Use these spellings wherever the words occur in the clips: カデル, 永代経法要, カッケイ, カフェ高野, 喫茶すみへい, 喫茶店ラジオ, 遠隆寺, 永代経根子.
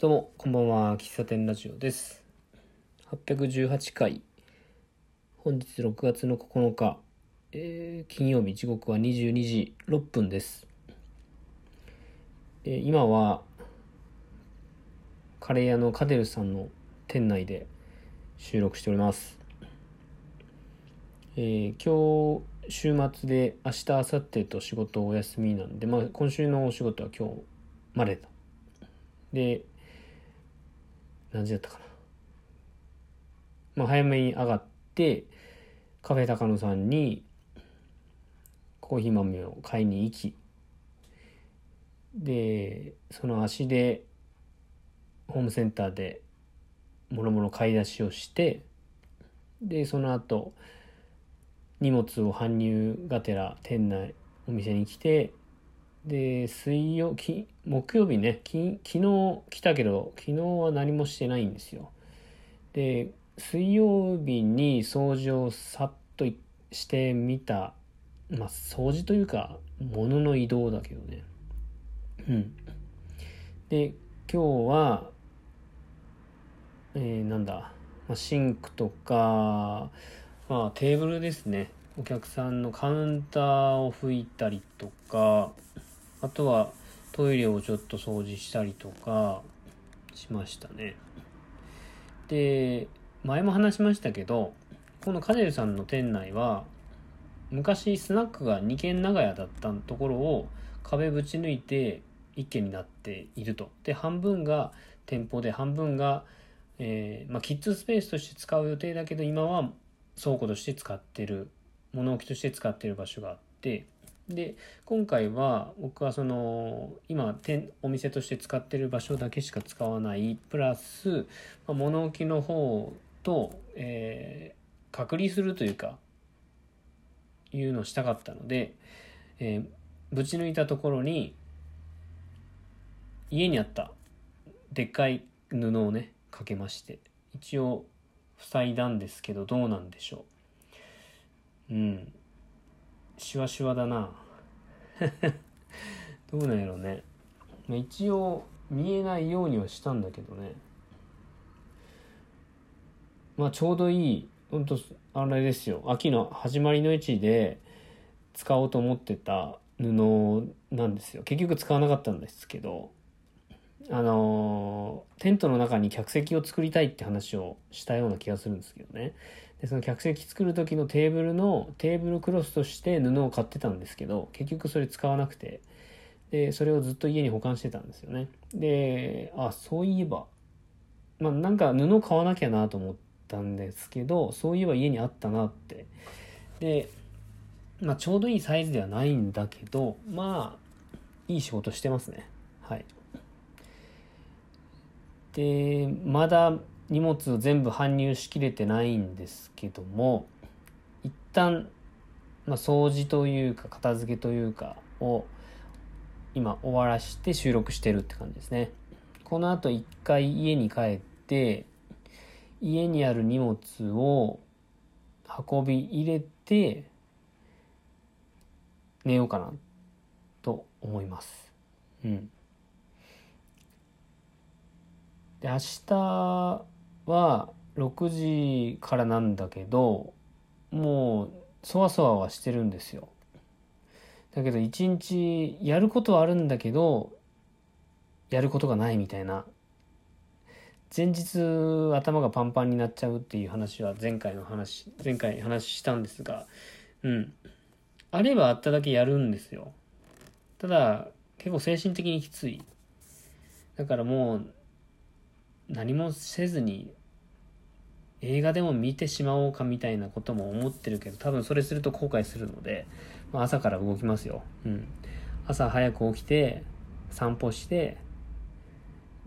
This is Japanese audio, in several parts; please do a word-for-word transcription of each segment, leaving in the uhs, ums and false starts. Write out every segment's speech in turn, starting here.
どうもこんばんは、喫茶店ラジオです。はっぴゃくじゅうはちかい、本日ろくがつのここのか、えー、金曜日、時刻はにじゅうにじろっぷんです。えー、今はカレー屋のカデルさんの店内で収録しております。えー、今日週末で明日明後日と仕事お休みなんで、まあ、今週のお仕事は今日までだ。で何時だったかな、まあ、早めに上がってカフェ高野さんにコーヒー豆を買いに行き、でその足でホームセンターでもろもろ買い出しをして、でその後荷物を搬入がてら店内お店に来て、で水曜き木曜日ねき昨日来たけど昨日は何もしてないんですよ。で水曜日に掃除をさっとしてみた、まあ掃除というか物の移動だけどね。うん。で今日は、えー、なんだ、まあ、シンクとか、まあ、テーブルですね。お客さんのカウンターを拭いたりとか、あとはトイレをちょっと掃除したりとかしましたね。で、前も話しましたけど、このカデルさんの店内は昔スナックがにけん長屋だったところを壁ぶち抜いていっけんになっていると。で、半分が店舗で半分が、えーまあ、キッズスペースとして使う予定だけど、今は倉庫として使ってる、物置として使ってる場所があって、で今回は僕はその今店お店として使ってる場所だけしか使わないプラス、まあ、物置の方と、えー、隔離するというかいうのをしたかったので、えー、ぶち抜いたところに家にあったでっかい布をねかけまして、一応塞いだんですけど、どうなんでしょう。うん。シワシワだな。どうなんやろうね。まあ、一応見えないようにはしたんだけどね。まあちょうどいい、本当あれですよ。秋の始まりの位置で使おうと思ってた布なんですよ。結局使わなかったんですけど、あのー、テントの中に客席を作りたいって話をしたような気がするんですけどね。でその客席作る時のテーブルのテーブルクロスとして布を買ってたんですけど、結局それ使わなくて、でそれをずっと家に保管してたんですよね。であそういえば、まあ、なんか布買わなきゃなと思ったんですけど、そういえば家にあったなって。で、まあ、ちょうどいいサイズではないんだけど、まあいい仕事してますね。はい。でまだ荷物を全部搬入しきれてないんですけども、一旦、まあ、掃除というか片付けというかを今終わらして収録してるって感じですね。このあと一回家に帰って家にある荷物を運び入れて寝ようかなと思います。うん。で明日はろくじからなんだけど、もうそわそわはしてるんですよ。だけど一日やることはあるんだけど、やることがないみたいな。前日頭がパンパンになっちゃうっていう話は前回の話、前回話したんですが、うん。あればあっただけやるんですよ。ただ結構精神的にきつい。だからもう、何もせずに映画でも見てしまおうかみたいなことも思ってるけど、多分それすると後悔するので、まあ、朝から動きますよ。うん。朝早く起きて散歩して、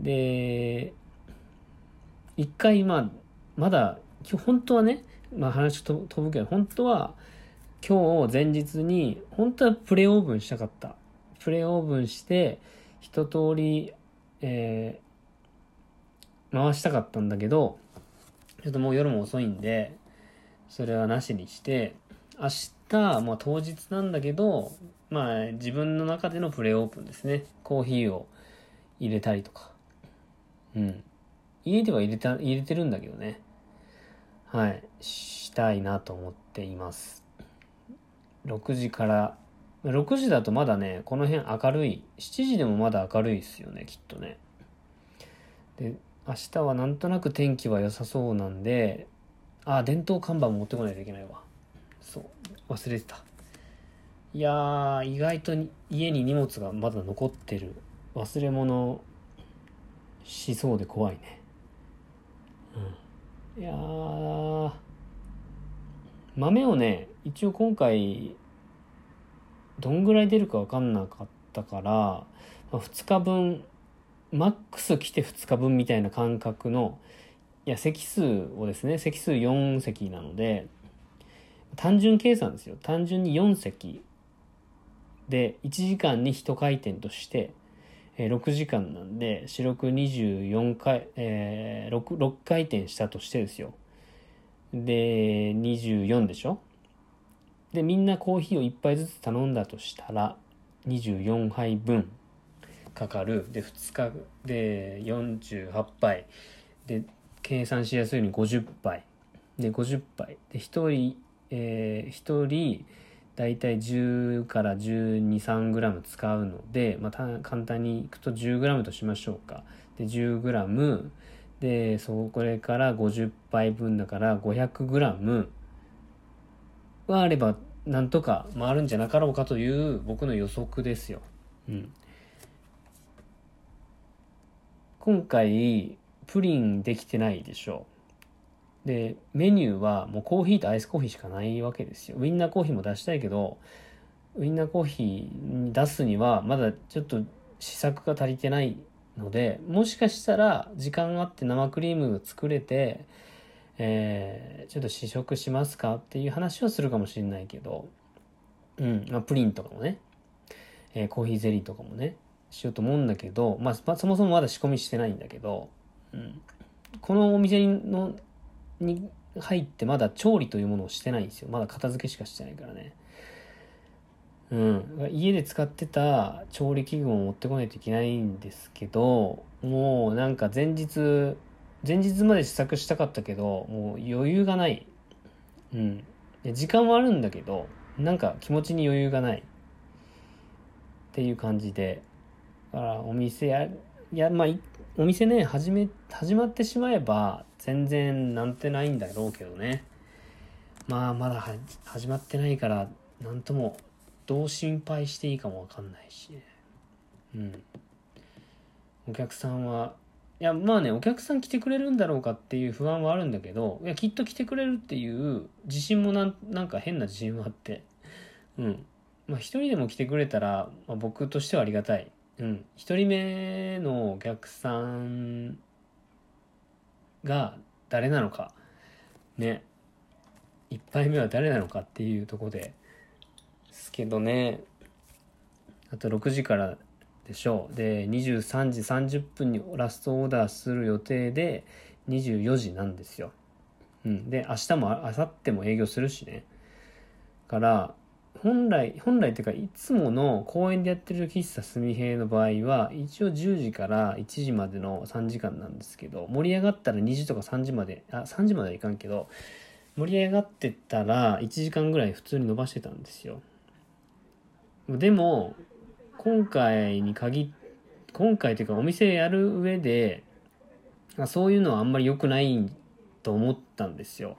で一回、まあまだ本当はね、まあ、話飛ぶけど、本当は今日前日に本当はプレオーブンしたかった。プレオーブンして一通り、えー回したかったんだけど、ちょっともう夜も遅いんでそれはなしにして、明日、まあ、当日なんだけど、まあ自分の中でのプレオープンですね。コーヒーを入れたりとか、うん。家では入れた、入れてるんだけどね。はい。したいなと思っています。ろくじから、ろくじだとまだね、この辺明るい。しちじでもまだ明るいですよね、きっとね。で、明日はなんとなく天気は良さそうなんで、あ、電灯看板持ってこないといけないわ。そう、忘れてた。いやー、意外と家に荷物がまだ残ってる。忘れ物しそうで怖いね。うん。いやー、豆をね、一応今回、どんぐらい出るか分かんなかったから、ふつかぶん、マックス来てふつかぶんみたいな感覚の、いや、席数をですね、席数よん席なので、単純計算ですよ。単純によん席でいちじかんにいち回転として、えー、ろくじかんなんで、四六にじゅうよん回、えー、6、6回転したとしてですよ。で、にじゅうよんでしょ？で、みんなコーヒーをいっ杯ずつ頼んだとしたら、にじゅうよん杯分かかる。で、ふつかでよんじゅうはち杯。で、計算しやすいようにごじゅう杯。で、ごじゅう杯。で、ひとり、えー、ひとり、だいたいじゅうからじゅうに、さんグラム使うので、まあ、た簡単にいくとじゅうグラムとしましょうか。で、じゅうグラム。で、そこれからごじゅう杯分だからごひゃくグラムはあれば、なんとか回るんじゃなかろうかという僕の予測ですよ。うん。今回、プリンできてないでしょう。で、メニューはもうコーヒーとアイスコーヒーしかないわけですよ。ウィンナーコーヒーも出したいけど、ウィンナーコーヒーに出すにはまだちょっと試作が足りてないので、もしかしたら時間があって生クリームが作れて、えー、ちょっと試食しますかっていう話をするかもしれないけど、うん、まあ、プリンとかもね、えー、コーヒーゼリーとかもね、しようと思うんだけど、まあ、そもそもまだ仕込みしてないんだけど、うん、このお店のに入ってまだ調理というものをしてないんですよ。まだ片付けしかしてないからね。うん、家で使ってた調理器具を持ってこないといけないんですけど、もうなんか前日前日まで試作したかったけど、もう余裕がない。うん。時間はあるんだけど、なんか気持ちに余裕がない。っていう感じで。だから、お店や、や、まあ、お店ね、始め、始まってしまえば、全然なんてないんだろうけどね。まあ、まだは始まってないから、なんとも、どう心配していいかもわかんないしね。うん。お客さんは、いや、まあね、お客さん来てくれるんだろうかっていう不安はあるんだけど、いや、きっと来てくれるっていう自信もなん、なんか変な自信もあって。うん。まあ、一人でも来てくれたら、まあ、僕としてはありがたい。うん。一人目のお客さんが誰なのか。ね。一杯目は誰なのかっていうところで。ですけどね。あとろくじから、でしょう。で、にじゅうさんじさんじゅっぷんにラストオーダーする予定で、にじゅうよじなんですよ。うん。で、明日も、明後日も営業するしね。から、本来、本来っていうか、いつもの公園でやってる喫茶すみへいの場合は、一応じゅうじからいちじまでのさんじかんなんですけど、盛り上がったらにじとかさんじまで、あ、さんじまではいかんけど、盛り上がってったらいちじかんぐらい普通に伸ばしてたんですよ。でも、今回に限っ、今回というかお店やる上で、そういうのはあんまり良くないと思ったんですよ。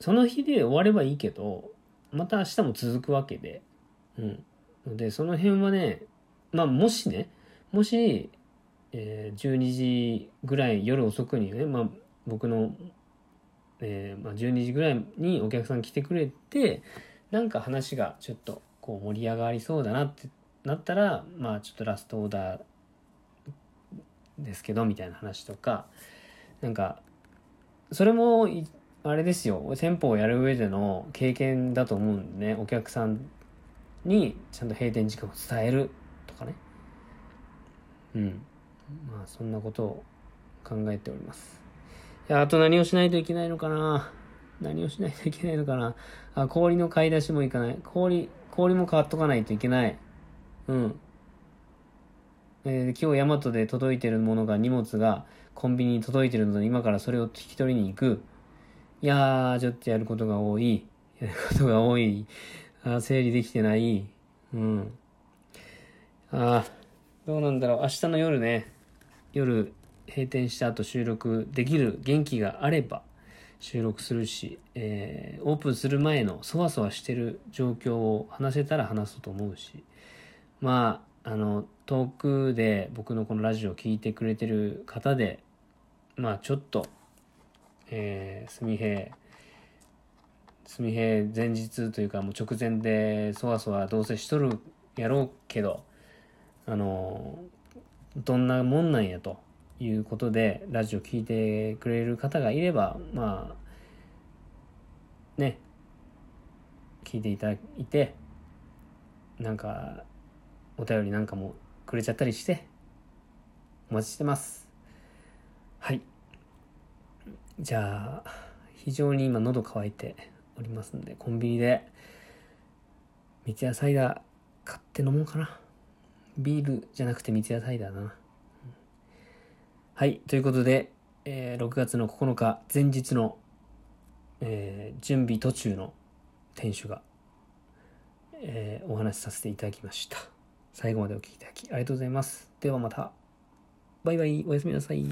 その日で終わればいいけど、また明日も続くわけで。うん。で、その辺はね、まあもしね、もし、えー、じゅうにじぐらい夜遅くにね、まあ僕の、えーまあ、じゅうにじぐらいにお客さん来てくれて、なんか話がちょっと、こう盛り上がりそうだなってなったら、まあちょっとラストオーダーですけどみたいな話とか、なんかそれもあれですよ、店舗をやる上での経験だと思うんでね。お客さんにちゃんと閉店時間を伝えるとかね。うん、まあそんなことを考えております。いや、あと何をしないといけないのかな何をしないといけないのかなあ、氷の買い出しもいかない。氷、氷も買っとかないといけない。うん。えー、今日ヤマトで届いてるものが、荷物がコンビニに届いてるので、今からそれを引き取りに行く。いやー、ちょっとやることが多い。やることが多い。あ、整理できてない。うん。ああ、どうなんだろう。明日の夜ね、夜閉店した後収録できる元気があれば収録するし、えー、オープンする前のそわそわしてる状況を話せたら話そうと思うし、まあ、あの、遠くで僕のこのラジオを聞いてくれてる方で、まあ、ちょっと、えー、すみへい、すみへい前日というかもう直前でそわそわどうせしとるやろうけど、あのどんなもんなんやということでラジオ聞いてくれる方がいれば、まあね、聞いていただいて、なんかお便りなんかもくれちゃったりしてお待ちしてます。はい、じゃあ非常に今喉乾いておりますので、コンビニで三ツ矢サイダー買って飲もうかな。ビールじゃなくて三ツ矢サイダーだな、うん、はい。ということで、えー、ろくがつのここのか前日の、えー、準備途中の店主が、えー、お話しさせていただきました。最後までお聞きいただきありがとうございます。ではまた、バイバイ、おやすみなさい。